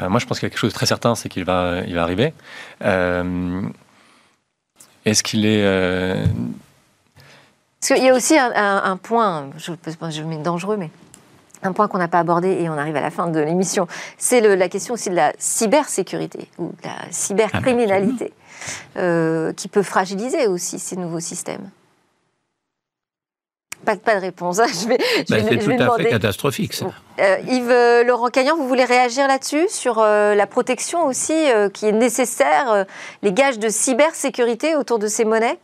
euh, Moi, je pense qu'il y a quelque chose de très certain, c'est qu'il va, il va arriver. Euh, est-ce qu'il est... Euh... Parce qu'il y a aussi un, un, un point, je, je mets dangereux, mais un point qu'on n'a pas abordé, et on arrive à la fin de l'émission, c'est le, la question aussi de la cybersécurité, ou de la cybercriminalité, euh, qui peut fragiliser aussi ces nouveaux systèmes. Pas de, pas de réponse. Je vais, je vais, ben, c'est je vais tout demander. À fait catastrophique, ça. Euh, Yves-Laurent Caillan, vous voulez réagir là-dessus, sur euh, la protection aussi euh, qui est nécessaire, euh, les gages de cybersécurité autour de ces monnaies?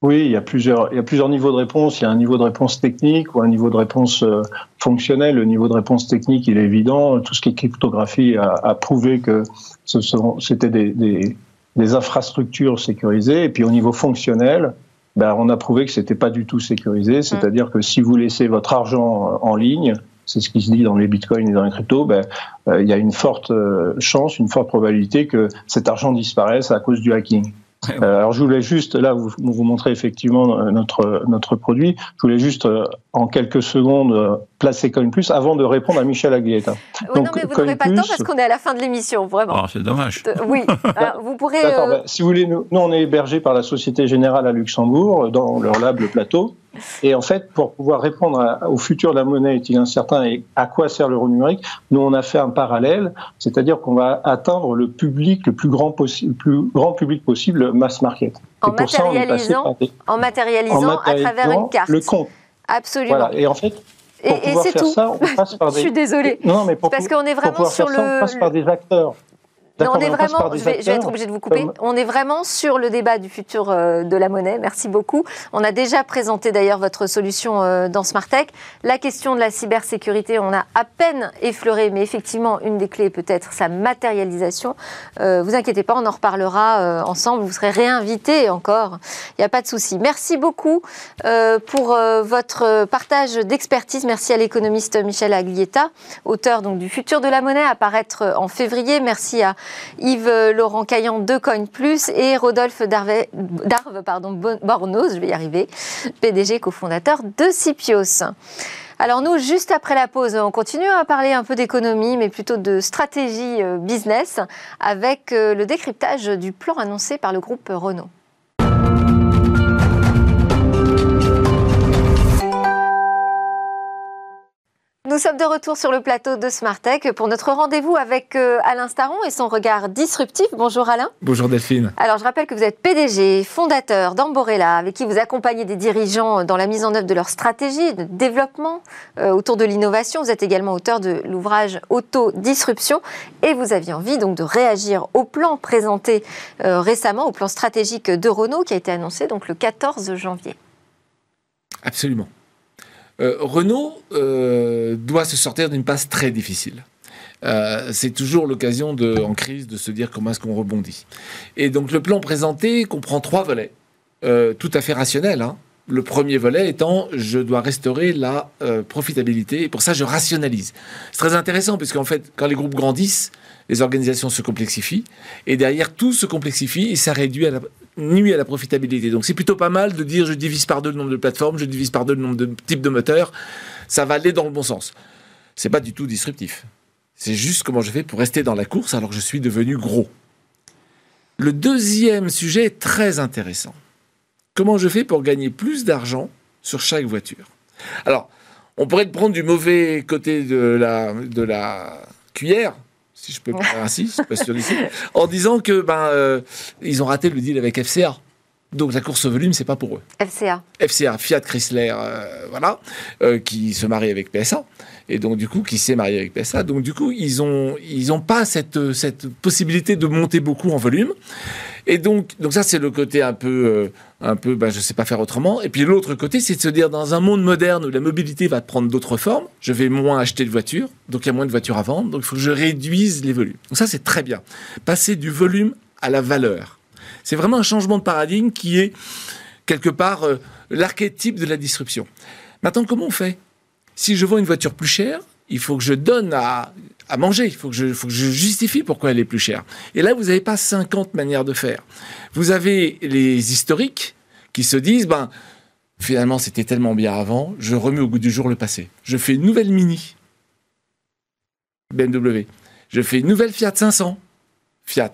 Oui, il y a plusieurs, il y a plusieurs niveaux de réponse. Il y a un niveau de réponse technique ou un niveau de réponse euh, fonctionnel. Le niveau de réponse technique, il est évident. Tout ce qui est cryptographie a, a prouvé que ce seront, c'était des, des, des infrastructures sécurisées. Et puis au niveau fonctionnel, ben, on a prouvé que ce n'était pas du tout sécurisé, c'est-à-dire mmh. que si vous laissez votre argent en ligne, c'est ce qui se dit dans les bitcoins et dans les cryptos, ben, euh, y a une forte euh, chance, une forte probabilité que cet argent disparaisse à cause du hacking. Mmh. Euh, alors je voulais juste, là vous, vous montrer effectivement notre, notre produit, je voulais juste euh, en quelques secondes euh, placer CoinPlus avant de répondre à Michel Aglietta. Oui, donc, non mais vous n'aurez pas le temps parce qu'on est à la fin de l'émission, vraiment. Oh, c'est dommage. Oui, alors, vous pourrez... D'accord, euh... ben, si vous voulez, nous, nous on est hébergés par la Société Générale à Luxembourg, dans leur lab, le plateau, et en fait pour pouvoir répondre à, au futur de la monnaie est-il incertain et à quoi sert l'euro numérique, nous on a fait un parallèle, c'est-à-dire qu'on va atteindre le public, le plus grand, possi- le plus grand public possible, le mass market. En matérialisant, ça, des... en matérialisant en matérialisant à travers une carte. Le compte. Absolument. Voilà. Et en fait, pour et, pouvoir et c'est faire tout. Ça, on passe par des... Je suis désolée. Non, mais pour parce qu'on est vraiment pour sur faire le... ça, on passe par des acteurs. D'accord, on est on vraiment, je vais, je vais être obligée de vous couper, on est vraiment sur le débat du futur de la monnaie, merci beaucoup. On a déjà présenté d'ailleurs votre solution dans Smart Tech. La question de la cybersécurité, on a à peine effleuré, mais effectivement, une des clés est peut-être sa matérialisation. Euh, vous inquiétez pas, on en reparlera ensemble, vous serez réinvités encore, il n'y a pas de souci. Merci beaucoup euh, pour euh, votre partage d'expertise, merci à l'économiste Michel Aglietta, auteur donc, du futur de la monnaie, à paraître en février, merci à Yves-Laurent Caillan de CoinPlus et Rodolphe Darve-Bornoz, je vais y arriver, P D G cofondateur de Sipios. Alors nous, juste après la pause, on continue à parler un peu d'économie, mais plutôt de stratégie business, avec le décryptage du plan annoncé par le groupe Renault. Nous sommes de retour sur le plateau de Smart Tech pour notre rendez-vous avec Alain Staron et son regard disruptif. Bonjour Alain. Bonjour Delphine. Alors je rappelle que vous êtes P D G, fondateur d'Amborella, avec qui vous accompagnez des dirigeants dans la mise en œuvre de leur stratégie de développement euh, autour de l'innovation. Vous êtes également auteur de l'ouvrage Auto-Disruption et vous aviez envie donc de réagir au plan présenté euh, récemment, au plan stratégique de Renault qui a été annoncé donc le quatorze janvier. Absolument. Euh, Renault euh, doit se sortir d'une passe très difficile. Euh, c'est toujours l'occasion de, en crise de se dire comment est-ce qu'on rebondit. Et donc le plan présenté comprend trois volets, euh, tout à fait rationnels. Hein. Le premier volet étant je dois restaurer la euh, profitabilité et pour ça je rationalise. C'est très intéressant puisqu'en fait quand les groupes grandissent, les organisations se complexifient et derrière tout se complexifie et ça réduit à la... nuit à la profitabilité. Donc c'est plutôt pas mal de dire je divise par deux le nombre de plateformes, je divise par deux le nombre de types de moteurs, ça va aller dans le bon sens. C'est pas du tout disruptif. C'est juste comment je fais pour rester dans la course alors que je suis devenu gros. Le deuxième sujet est très intéressant. Comment je fais pour gagner plus d'argent sur chaque voiture? Alors, on pourrait le prendre du mauvais côté de la, de la cuillère, si je peux parler ainsi, je suis pas sûr d'ici, en disant que ben euh, ils ont raté le deal avec F C A. Donc la course au volume, c'est pas pour eux. F C A. F C A, Fiat Chrysler, euh, voilà, euh, qui se marie avec P S A et donc du coup qui s'est marié avec P S A. Donc du coup ils ont ils ont pas cette cette possibilité de monter beaucoup en volume. Et donc donc ça c'est le côté un peu euh, un peu ben je sais pas faire autrement. Et puis l'autre côté c'est de se dire dans un monde moderne où la mobilité va prendre d'autres formes, je vais moins acheter de voitures, donc il y a moins de voitures à vendre, donc il faut que je réduise les volumes. Donc ça c'est très bien. Passer du volume à la valeur. C'est vraiment un changement de paradigme qui est quelque part euh, l'archétype de la disruption. Maintenant, comment on fait? Si je vends une voiture plus chère, il faut que je donne à, à manger, il faut que, je, faut que je justifie pourquoi elle est plus chère. Et là, vous n'avez pas cinquante manières de faire. Vous avez les historiques qui se disent ben, finalement, c'était tellement bien avant, je remets au goût du jour le passé. Je fais une nouvelle Mini, B M W. Je fais une nouvelle Fiat cinq cents, Fiat.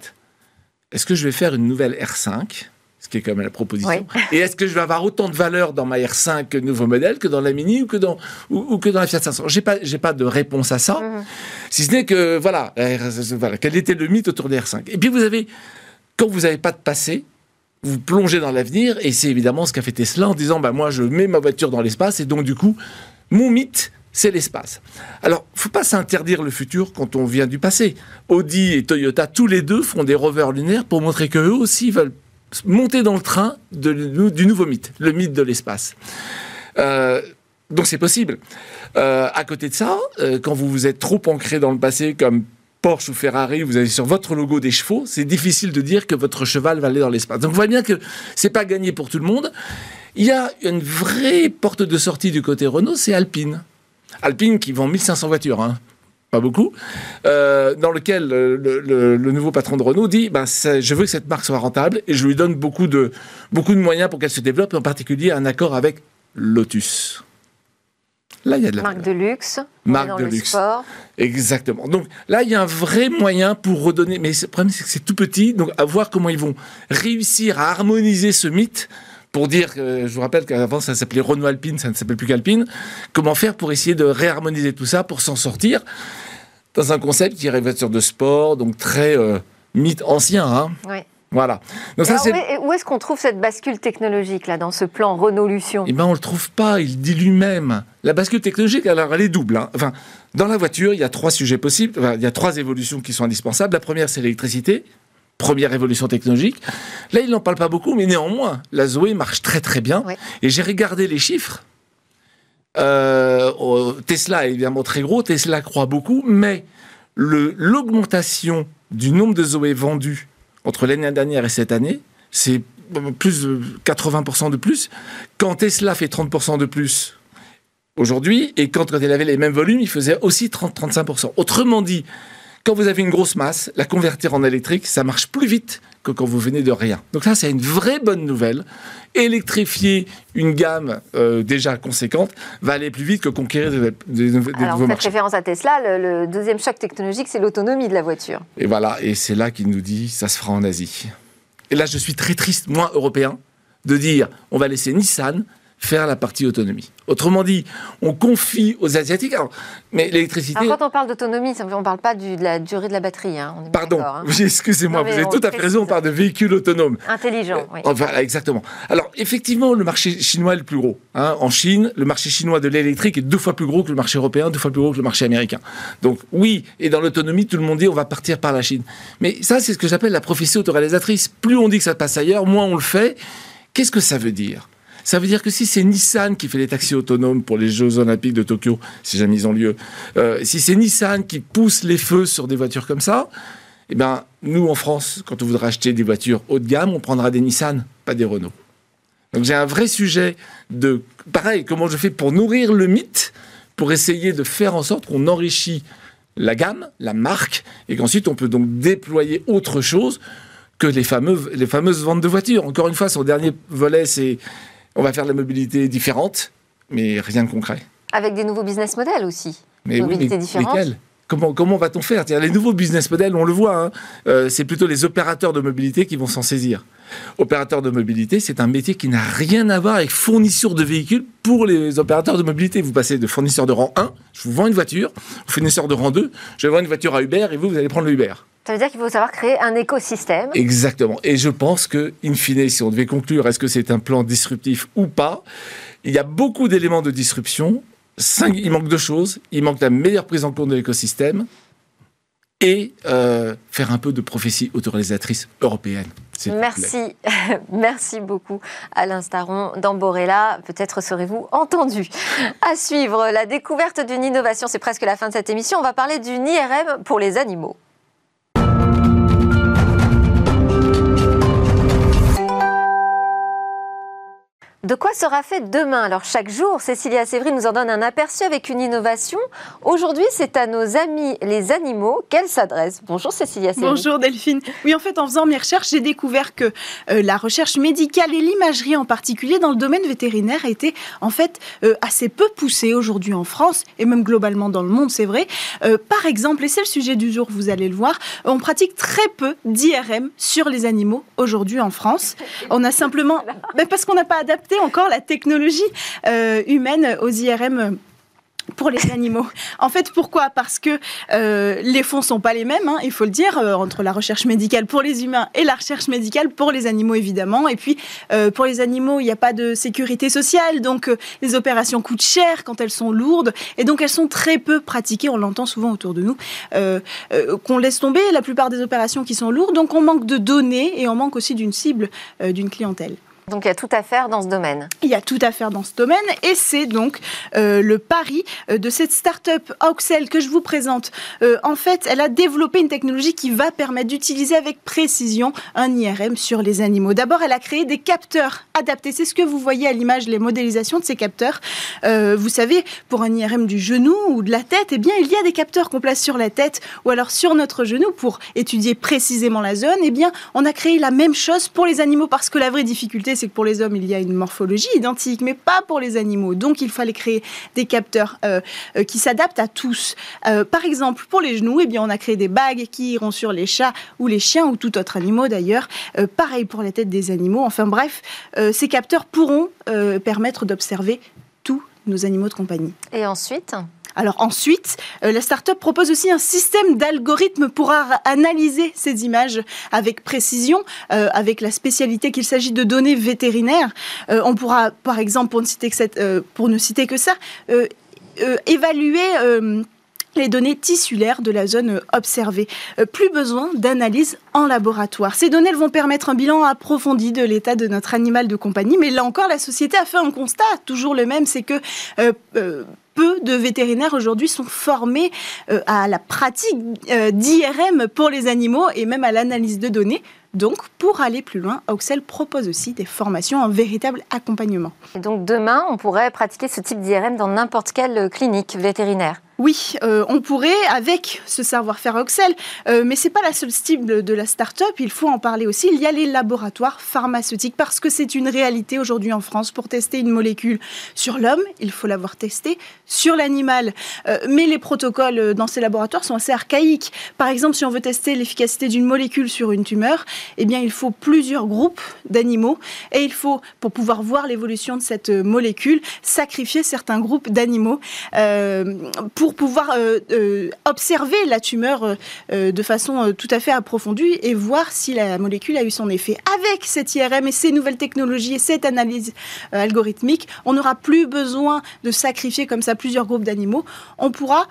Est-ce que je vais faire une nouvelle R cinq, ce qui est quand même la proposition, oui. Et est-ce que je vais avoir autant de valeur dans ma R cinq nouveau modèle que dans la Mini ou que dans, ou, ou que dans la Fiat cinq cents? J'ai pas, j'ai pas de réponse à ça, mmh. Si ce n'est que, voilà, voilà, quel était le mythe autour des R cinq. Et puis vous avez, quand vous n'avez pas de passé, vous plongez dans l'avenir, et c'est évidemment ce qu'a fait Tesla en disant, bah, moi je mets ma voiture dans l'espace, et donc du coup, mon mythe, c'est l'espace. Alors, il ne faut pas s'interdire le futur quand on vient du passé. Audi et Toyota, tous les deux, font des rovers lunaires pour montrer qu'eux aussi veulent monter dans le train de, de, du nouveau mythe, le mythe de l'espace. Euh, donc, c'est possible. Euh, à côté de ça, euh, quand vous vous êtes trop ancré dans le passé, comme Porsche ou Ferrari, vous avez sur votre logo des chevaux, c'est difficile de dire que votre cheval va aller dans l'espace. Donc, on voit bien que ce n'est pas gagné pour tout le monde. Il y a une vraie porte de sortie du côté Renault, c'est Alpine. Alpine qui vend mille cinq cents voitures, hein, pas beaucoup, euh, dans lequel le, le, le nouveau patron de Renault dit ben, « Je veux que cette marque soit rentable et je lui donne beaucoup de, beaucoup de moyens pour qu'elle se développe, en particulier un accord avec Lotus. » Là, il y a de la marque valeur. De luxe, marque dans de le luxe. Sport. Exactement. Donc là, il y a un vrai moyen pour redonner, mais le problème c'est que c'est tout petit, donc à voir comment ils vont réussir à harmoniser ce mythe. Pour dire, je vous rappelle qu'avant ça s'appelait Renault Alpine, ça ne s'appelle plus qu'Alpine. Comment faire pour essayer de réharmoniser tout ça, pour s'en sortir dans un concept qui rêve de sport, donc très euh, mythe ancien. Hein. Oui. Voilà. Donc, ça, c'est... Où est-ce qu'on trouve cette bascule technologique là, dans ce plan Renault-Lution ? Eh bien, on ne le trouve pas, il dit lui-même. La bascule technologique, alors, elle est double. Hein. Enfin, dans la voiture, il y a trois sujets possibles, enfin, il y a trois évolutions qui sont indispensables. La première, c'est l'électricité. Première évolution technologique. Là, il n'en parle pas beaucoup, mais néanmoins, la Zoé marche très très bien. Oui. Et j'ai regardé les chiffres. Euh, Tesla est évidemment très gros, Tesla croît beaucoup, mais le, l'augmentation du nombre de Zoé vendus entre l'année dernière et cette année, c'est plus de quatre-vingts pour cent de plus. Quand Tesla fait trente pour cent de plus aujourd'hui, et quand, quand il avait les mêmes volumes, il faisait aussi trente à trente-cinq pour cent. Autrement dit, quand vous avez une grosse masse, la convertir en électrique, ça marche plus vite que quand vous venez de rien. Donc là, c'est une vraie bonne nouvelle. Électrifier une gamme euh, déjà conséquente va aller plus vite que conquérir des, des, des Alors, nouveaux marchés. Alors, faites référence à Tesla, le, le deuxième choc technologique, c'est l'autonomie de la voiture. Et voilà, et c'est là qu'il nous dit, ça se fera en Asie. Et là, je suis très triste, moi, européen, de dire, on va laisser Nissan faire la partie autonomie. Autrement dit, on confie aux Asiatiques. Alors, mais l'électricité... Alors quand on parle d'autonomie, on ne parle pas du, de la durée de la batterie. Hein, on est Pardon, hein. oui, excusez-moi, non, vous avez tout à fait raison, on parle de véhicules autonomes. Intelligents, oui. Enfin, exactement. Alors, effectivement, le marché chinois est le plus gros. Hein. En Chine, le marché chinois de l'électrique est deux fois plus gros que le marché européen, deux fois plus gros que le marché américain. Donc, oui, et dans l'autonomie, tout le monde dit on va partir par la Chine. Mais ça, c'est ce que j'appelle la prophétie autoréalisatrice. Plus on dit que ça passe ailleurs, moins on le fait. Qu'est-ce que ça veut dire ? Ça veut dire que si c'est Nissan qui fait les taxis autonomes pour les Jeux Olympiques de Tokyo, si jamais ils ont lieu, euh, si c'est Nissan qui pousse les feux sur des voitures comme ça, eh bien, nous, en France, quand on voudra acheter des voitures haut de gamme, on prendra des Nissan, pas des Renault. Donc, j'ai un vrai sujet de... Pareil, comment je fais pour nourrir le mythe, pour essayer de faire en sorte qu'on enrichit la gamme, la marque, et qu'ensuite, on peut donc déployer autre chose que les fameuses, les fameuses ventes de voitures. Encore une fois, son dernier volet, c'est... On va faire de la mobilité différente, mais rien de concret. Avec des nouveaux business models aussi. Mais mobilité oui, mais différente. Comment, comment va-t-on faire ? Les nouveaux business models, on le voit, hein, euh, c'est plutôt les opérateurs de mobilité qui vont s'en saisir. Opérateur de mobilité, c'est un métier qui n'a rien à voir avec fournisseur de véhicules pour les opérateurs de mobilité. Vous passez de fournisseur de rang un, je vous vends une voiture, au fournisseur de rang deux, je vends une voiture à Uber et vous, vous allez prendre le Uber. Ça veut dire qu'il faut savoir créer un écosystème. Exactement. Et je pense que, in fine, si on devait conclure, est-ce que c'est un plan disruptif ou pas ? Il y a beaucoup d'éléments de disruption. Cinq, il manque deux choses. Il manque la meilleure prise en compte de l'écosystème et euh, faire un peu de prophétie autoréalisatrice européenne. C'est Merci. Merci beaucoup, Alain Staron. Dans Borella, peut-être serez-vous entendu. À suivre, la découverte d'une innovation. C'est presque la fin de cette émission. On va parler d'une I R M pour les animaux. De quoi sera fait demain ? Alors chaque jour, Cécilia Séverine nous en donne un aperçu avec une innovation. Aujourd'hui, c'est à nos amis les animaux qu'elle s'adresse. Bonjour Cécilia Séverine. Bonjour Delphine. Oui, en fait, en faisant mes recherches, j'ai découvert que euh, la recherche médicale et l'imagerie en particulier dans le domaine vétérinaire était en fait euh, assez peu poussée aujourd'hui en France et même globalement dans le monde, c'est vrai. Euh, par exemple, et c'est le sujet du jour, vous allez le voir, on pratique très peu d'I R M sur les animaux aujourd'hui en France. On a simplement... Ben, parce qu'on n'a pas adapté encore la technologie euh, humaine aux I R M pour les animaux. En fait, pourquoi ? Parce que euh, les fonds ne sont pas les mêmes, hein, il faut le dire, euh, entre la recherche médicale pour les humains et la recherche médicale pour les animaux, évidemment. Et puis, euh, pour les animaux, il n'y a pas de sécurité sociale, donc euh, les opérations coûtent cher quand elles sont lourdes, et donc elles sont très peu pratiquées, on l'entend souvent autour de nous, euh, euh, qu'on laisse tomber la plupart des opérations qui sont lourdes, donc on manque de données et on manque aussi d'une cible, euh, d'une clientèle. Donc, il y a tout à faire dans ce domaine. Il y a tout à faire dans ce domaine. Et c'est donc euh, le pari de cette start-up Auxel que je vous présente. Euh, en fait, elle a développé une technologie qui va permettre d'utiliser avec précision un I R M sur les animaux. D'abord, elle a créé des capteurs adaptés. C'est ce que vous voyez à l'image, les modélisations de ces capteurs. Euh, vous savez, pour un I R M du genou ou de la tête, eh bien, il y a des capteurs qu'on place sur la tête ou alors sur notre genou pour étudier précisément la zone. Eh bien, on a créé la même chose pour les animaux parce que la vraie difficulté, c'est que pour les hommes, il y a une morphologie identique, mais pas pour les animaux. Donc, il fallait créer des capteurs euh, qui s'adaptent à tous. Euh, par exemple, pour les genoux, eh bien, on a créé des bagues qui iront sur les chats ou les chiens ou tout autre animal d'ailleurs. Euh, pareil pour la tête des animaux. Enfin bref, euh, ces capteurs pourront euh, permettre d'observer tous nos animaux de compagnie. Et ensuite ? Alors ensuite, euh, la start-up propose aussi un système d'algorithmes pour ar- analyser ces images avec précision, euh, avec la spécialité qu'il s'agit de données vétérinaires. Euh, on pourra, par exemple, pour ne citer que, cette, euh, pour ne citer que ça, euh, euh, évaluer... Euh, les données tissulaires de la zone observée. Plus besoin d'analyse en laboratoire. Ces données vont permettre un bilan approfondi de l'état de notre animal de compagnie, mais là encore, la société a fait un constat, toujours le même, c'est que... Euh, euh peu de vétérinaires aujourd'hui sont formés euh, à la pratique euh, d'I R M pour les animaux et même à l'analyse de données. Donc, pour aller plus loin, Auxel propose aussi des formations, un véritable accompagnement. Et donc, demain, on pourrait pratiquer ce type d'I R M dans n'importe quelle clinique vétérinaire? Oui, euh, on pourrait avec ce savoir-faire Auxel, euh, mais ce n'est pas la seule cible de la start-up, il faut en parler aussi. Il y a les laboratoires pharmaceutiques, parce que c'est une réalité aujourd'hui en France. Pour tester une molécule sur l'homme, il faut l'avoir testée sur l'animal. Euh, mais les protocoles dans ces laboratoires sont assez archaïques. Par exemple, si on veut tester l'efficacité d'une molécule sur une tumeur, eh bien, il faut plusieurs groupes d'animaux et il faut, pour pouvoir voir l'évolution de cette molécule, sacrifier certains groupes d'animaux euh, pour pouvoir euh, euh, observer la tumeur euh, de façon euh, tout à fait approfondie et voir si la molécule a eu son effet. Avec cette I R M et ces nouvelles technologies et cette analyse euh, algorithmique, on n'aura plus besoin de sacrifier comme ça plusieurs groupes d'animaux, on pourra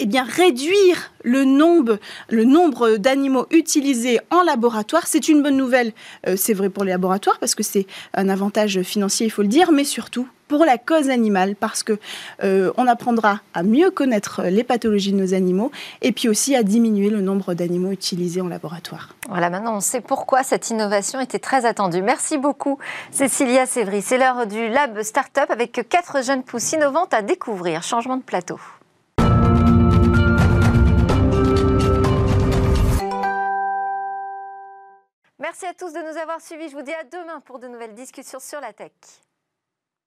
eh bien, réduire le nombre, le nombre d'animaux utilisés en laboratoire. C'est une bonne nouvelle, euh, c'est vrai pour les laboratoires, parce que c'est un avantage financier, il faut le dire, mais surtout pour la cause animale, parce que euh, on apprendra à mieux connaître les pathologies de nos animaux, et puis aussi à diminuer le nombre d'animaux utilisés en laboratoire. Voilà, maintenant on sait pourquoi cette innovation était très attendue. Merci beaucoup, Cécilia Sévry. C'est l'heure du Lab Startup, avec quatre jeunes pousses innovantes à découvrir. Changement de plateau. Merci à tous de nous avoir suivis. Je vous dis à demain pour de nouvelles discussions sur la tech.